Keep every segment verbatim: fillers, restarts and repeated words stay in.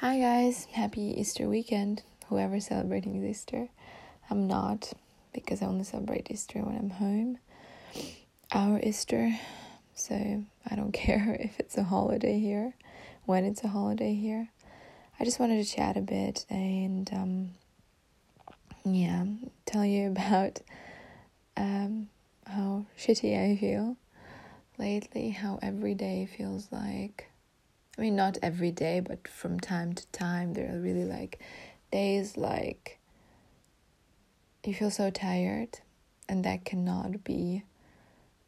Hi guys, happy Easter weekend, whoever's celebrating Easter. I'm not, because I only celebrate Easter when I'm home, our Easter, so I don't care if it's a holiday here, when it's a holiday here. I just wanted to chat a bit and, um, yeah, tell you about um, how shitty I feel lately, how every day feels like, I mean, not every day, but from time to time, there are really, like, days, like, you feel so tired, and that cannot be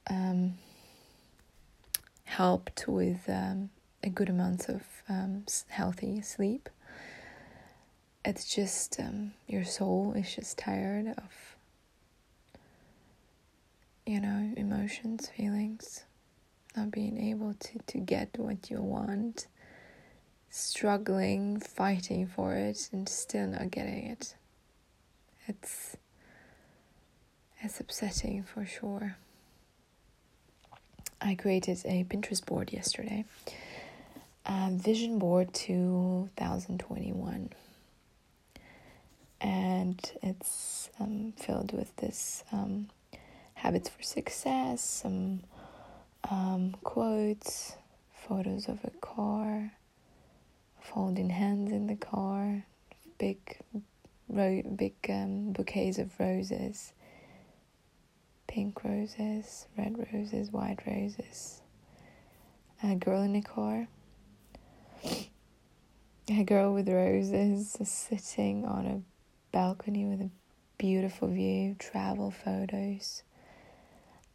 um, helped with um, a good amount of um, healthy sleep. It's just, um, your soul is just tired of, you know, emotions, feelings. Not being able to, to get what you want, struggling, fighting for it, and still not getting it. It's, it's upsetting for sure. I created a Pinterest board yesterday. Uh, Vision Board two thousand twenty-one. And it's um, filled with this um, habits for success, some... Um, quotes, photos of a car, folding hands in the car, big, ro- big um, bouquets of roses, pink roses, red roses, white roses, a girl in a car, a girl with roses sitting on a balcony with a beautiful view, travel photos.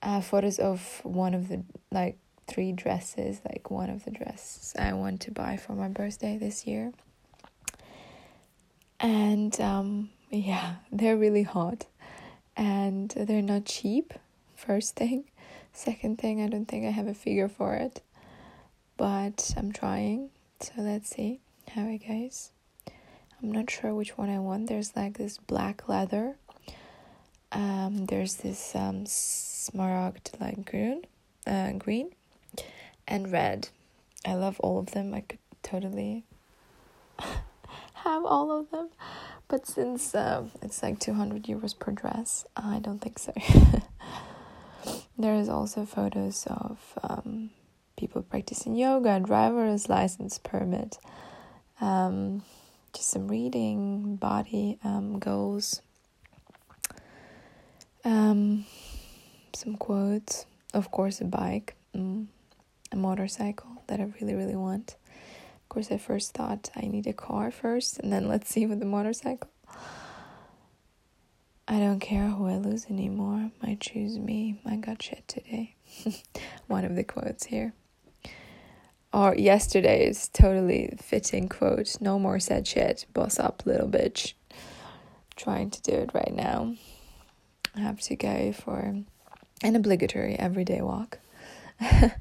Uh, photos of one of the, like, three dresses, like, one of the dresses I want to buy for my birthday this year. And, um, yeah, they're really hot. And they're not cheap, first thing. Second thing, I don't think I have a figure for it. But I'm trying, so let's see how it goes. I'm not sure which one I want. There's, like, this black leather. Um, there's this, um... smaragd, like green, uh, green, and red. I love all of them. I could totally have all of them, but since um, it's like two hundred euros per dress, I don't think so. There is also photos of um, people practicing yoga, driver's license, permit, um, just some reading, body um, goals, um. some quotes, of course, a bike, mm, a motorcycle that I really, really want. Of course, I first thought I need a car first, and then let's see with the motorcycle. I don't care who I lose anymore. I choose me. I got shit today. One of the quotes here. Or yesterday's totally fitting quote, no more said shit, boss up, little bitch. Trying to do it right now. I have to go for an obligatory everyday walk and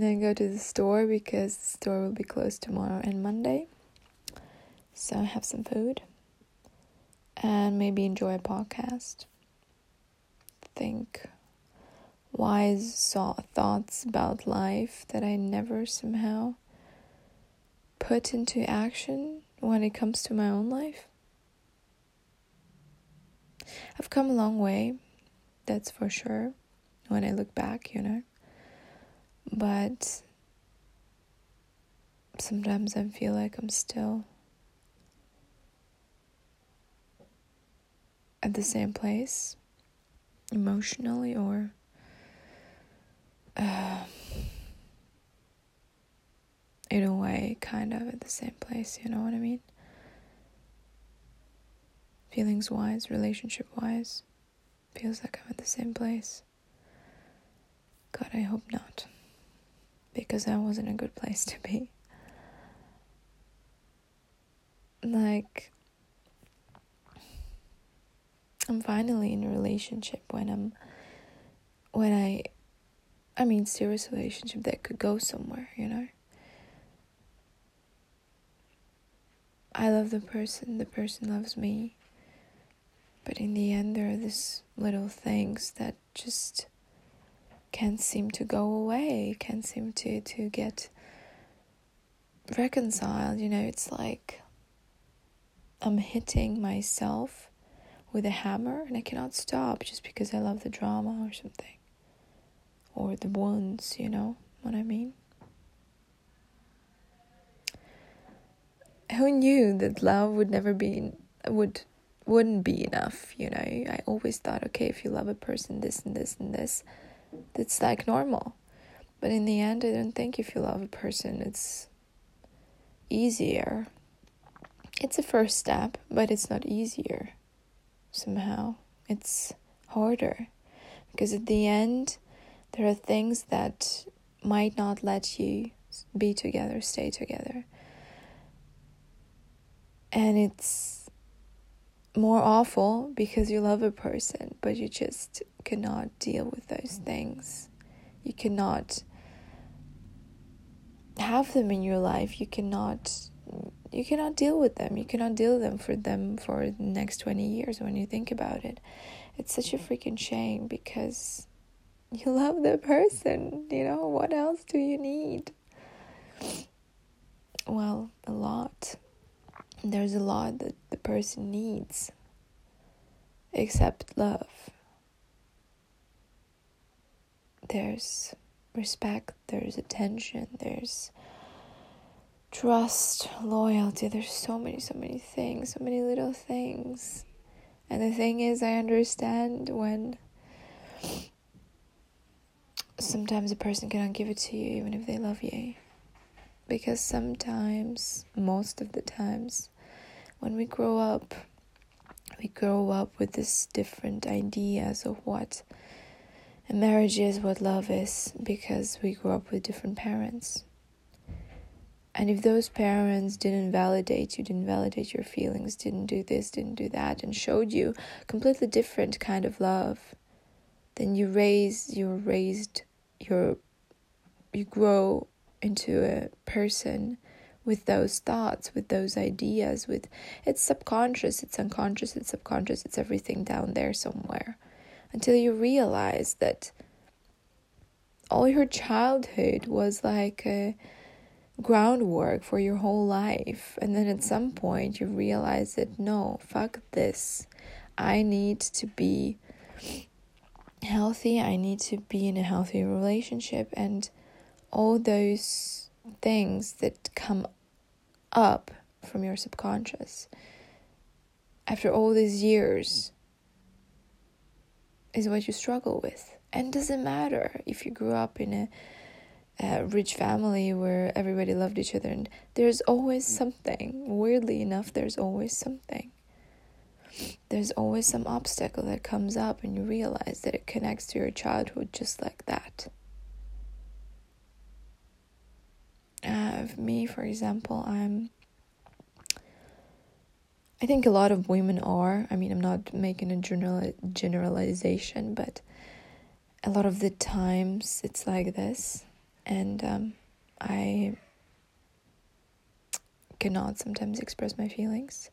then go to the store because the store will be closed tomorrow and Monday, so have some food and maybe enjoy a podcast, think wise so- thoughts about life that I never somehow put into action when it comes to my own life. I've come a long way, that's for sure, when I look back, you know. But sometimes I feel like I'm still at the same place, emotionally or uh, in a way, kind of at the same place, you know what I mean? Feelings-wise, relationship-wise. Feels like I'm at the same place. God, I hope not. Because I wasn't a good place to be. Like, I'm finally in a relationship when I'm, when I, I mean, serious relationship that could go somewhere, you know? I love the person, the person loves me. But in the end, there are these little things that just can't seem to go away, can't seem to, to get reconciled, you know, it's like I'm hitting myself with a hammer and I cannot stop just because I love the drama or something. Or the wounds, you know what I mean? Who knew that love would never be, would, wouldn't be enough, you know? I always thought, okay, if you love a person, this and this and this, that's like normal. But in the end, I don't think if you love a person, it's easier. It's a first step, but it's not easier somehow. It's harder. Because at the end, there are things that might not let you be together, stay together. And it's more awful because you love a person, but you just cannot deal with those things. You cannot have them in your life. You cannot you cannot deal with them. You cannot deal with them for them for the next twenty years when you think about it. It's such a freaking shame because you love the person, you know? What else do you need? Well, a lot. There's a lot that the person needs except love. There's respect, there's attention, there's trust, loyalty. There's so many, so many things, so many little things. And the thing is, I understand when sometimes a person cannot give it to you even if they love you. Because sometimes, most of the times, when we grow up, we grow up with these different ideas of what a marriage is, what love is, because we grew up with different parents. And if those parents didn't validate you, didn't validate your feelings, didn't do this, didn't do that, and showed you a completely different kind of love, then you raise, you're raised, you're, you grow into a person with those thoughts, with those ideas, with it's subconscious, it's unconscious, it's subconscious, it's everything down there somewhere. Until you realize that all your childhood was like a groundwork for your whole life. And then at some point you realize that, no, fuck this. I need to be healthy. I need to be in a healthy relationship. And all those things that come up from your subconscious after all these years is what you struggle with. And it doesn't matter if you grew up in a, a rich family where everybody loved each other. And there's always something. Weirdly enough, there's always something. There's always some obstacle that comes up and you realize that it connects to your childhood just like that. Uh, me, for example, I'm, I think a lot of women are, I mean, I'm not making a general generalization, but a lot of the times it's like this, and um, I cannot sometimes express my feelings.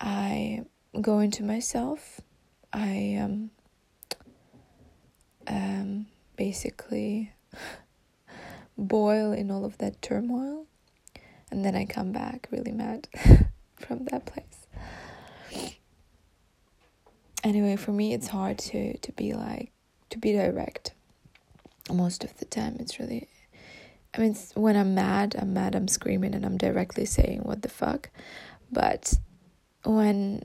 I go into myself, I um, um, basically boil in all of that turmoil, and then I come back really mad from that place. Anyway, for me it's hard to to be like to be direct most of the time. It's really, I mean, it's, when I'm mad I'm mad I'm screaming and I'm directly saying what the fuck. But when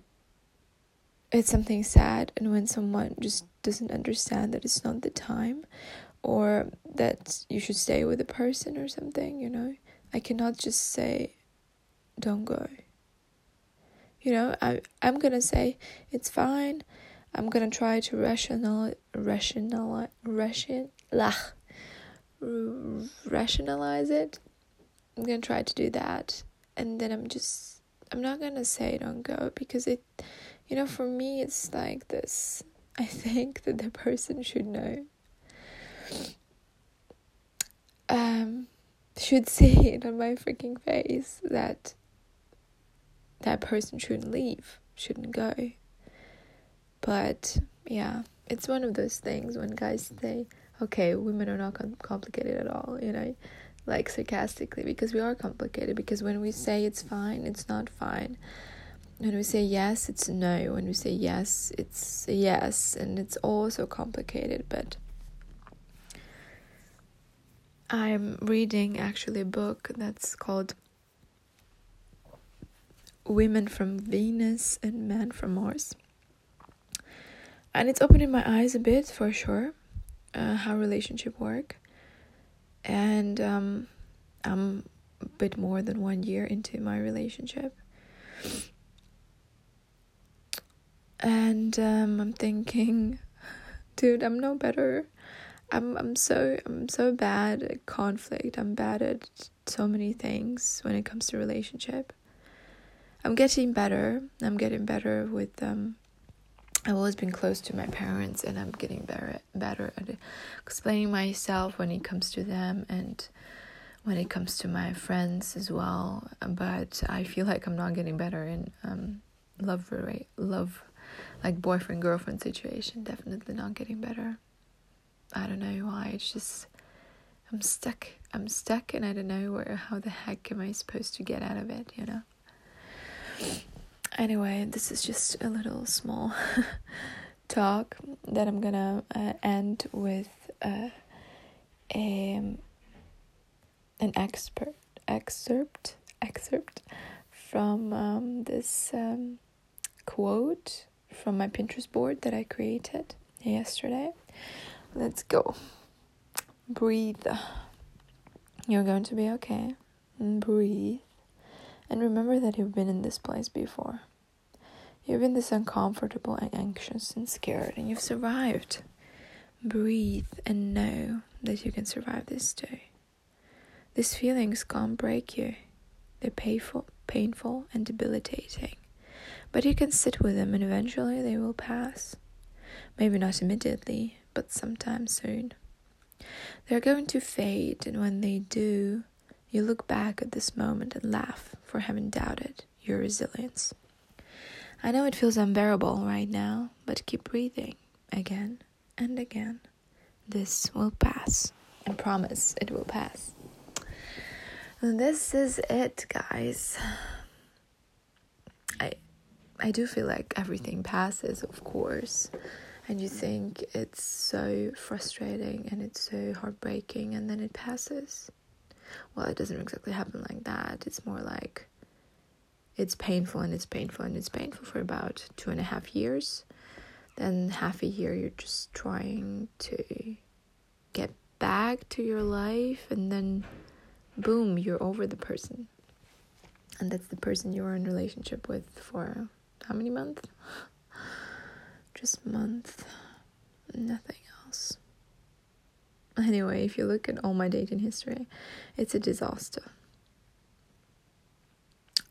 it's something sad and when someone just doesn't understand that it's not the time or that you should stay with a person or something, you know, I cannot just say, don't go. You know, I, I'm going to say, it's fine. I'm going to try to rational, rational, ration, lah, rationalize it. I'm going to try to do that. And then I'm just, I'm not going to say don't go because it, you know, for me, it's like this. I think that the person should know. Um, should see it on my freaking face that that person shouldn't leave, shouldn't go. But yeah, it's one of those things when guys say, okay, women are not com- complicated at all, you know, like sarcastically, because we are complicated, because when we say it's fine, it's not fine. When we say yes, it's no. When we say yes, it's yes, and it's all so complicated. But I'm reading actually a book that's called Women from Venus and Men from Mars. And it's opening my eyes a bit, for sure, uh, how relationships work. And um, I'm a bit more than one year into my relationship. And um, I'm thinking, dude, I'm no better. I'm I'm so I'm so bad at conflict. I'm bad at so many things when it comes to relationship. I'm getting better. I'm getting better with um. I've always been close to my parents, and I'm getting better better at explaining myself when it comes to them, and when it comes to my friends as well. But I feel like I'm not getting better in um love love, like boyfriend girlfriend situation. Definitely not getting better. I don't know why. It's just I'm stuck. I'm stuck, and I don't know where. How the heck am I supposed to get out of it? You know. Anyway, this is just a little small talk that I'm gonna uh, end with uh, a an expert excerpt excerpt from um, this um, quote from my Pinterest board that I created yesterday. Let's go. Breathe. You're going to be okay. Breathe. And remember that you've been in this place before. You've been this uncomfortable and anxious and scared, and you've survived. Breathe and know that you can survive this too. These feelings can't break you. They're painful, painful and debilitating. But you can sit with them, and eventually they will pass. Maybe not immediately, but sometime soon. They're going to fade, and when they do, you look back at this moment and laugh for having doubted your resilience. I know it feels unbearable right now, but keep breathing again and again. This will pass. I promise it will pass. And this is it, guys. I I do feel like everything passes, of course. And you think it's so frustrating and it's so heartbreaking, and then it passes. Well, it doesn't exactly happen like that. It's more like it's painful and it's painful and it's painful for about two and a half years. Then half a year you're just trying to get back to your life, and then boom, you're over the person. And that's the person you were in a relationship with for how many months? Just month. Nothing else. Anyway, if you look at all my dating history, it's a disaster.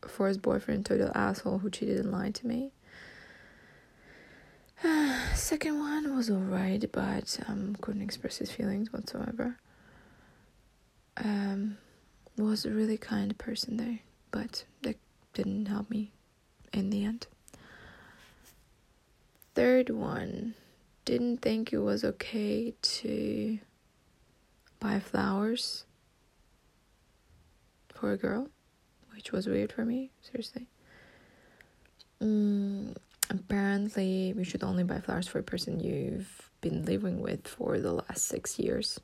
First boyfriend, total asshole who cheated and lied to me. Second one was alright, but um, couldn't express his feelings whatsoever. Um, was a really kind person though, but that didn't help me in the end. Third one, didn't think it was okay to buy flowers for a girl, which was weird for me, seriously. Mm, apparently, we should only buy flowers for a person you've been living with for the last six years.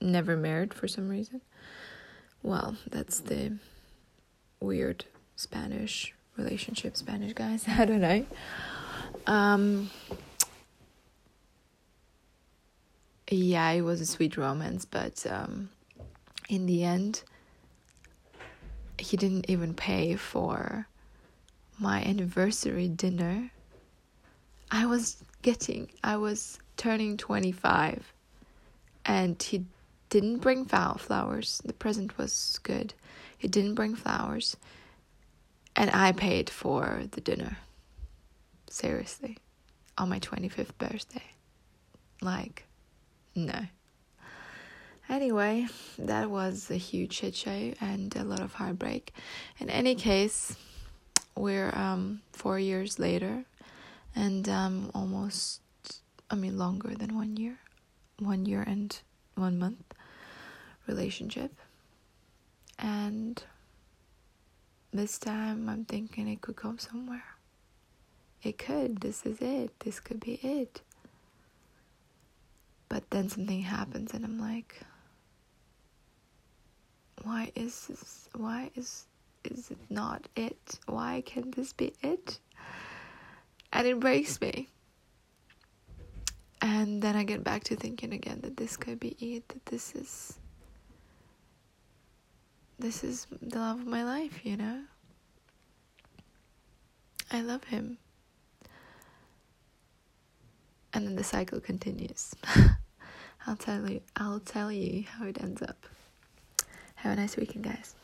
Never married for some reason. Well, that's the weird Spanish relationship, Spanish guys, I don't know. Um... Yeah, it was a sweet romance, but um, in the end, he didn't even pay for my anniversary dinner. I was getting, I was turning twenty-five, and he didn't bring flowers. The present was good. He didn't bring flowers, and I paid for the dinner. Seriously, on my twenty-fifth birthday. Like... No. Anyway, that was a huge shit show and a lot of heartbreak. In any case, we're um four years later, and um almost, I mean longer than one year, one year and one month relationship. And this time I'm thinking it could go somewhere. It could. This is it. This could be it. But then something happens and I'm like, why is this? Why is is it not it? Why can't this be it? And it breaks me. And then I get back to thinking again that this could be it, that this is, this is the love of my life, you know? I love him. And then the cycle continues. I'll tell you, I'll tell you how it ends up. Have a nice weekend, guys.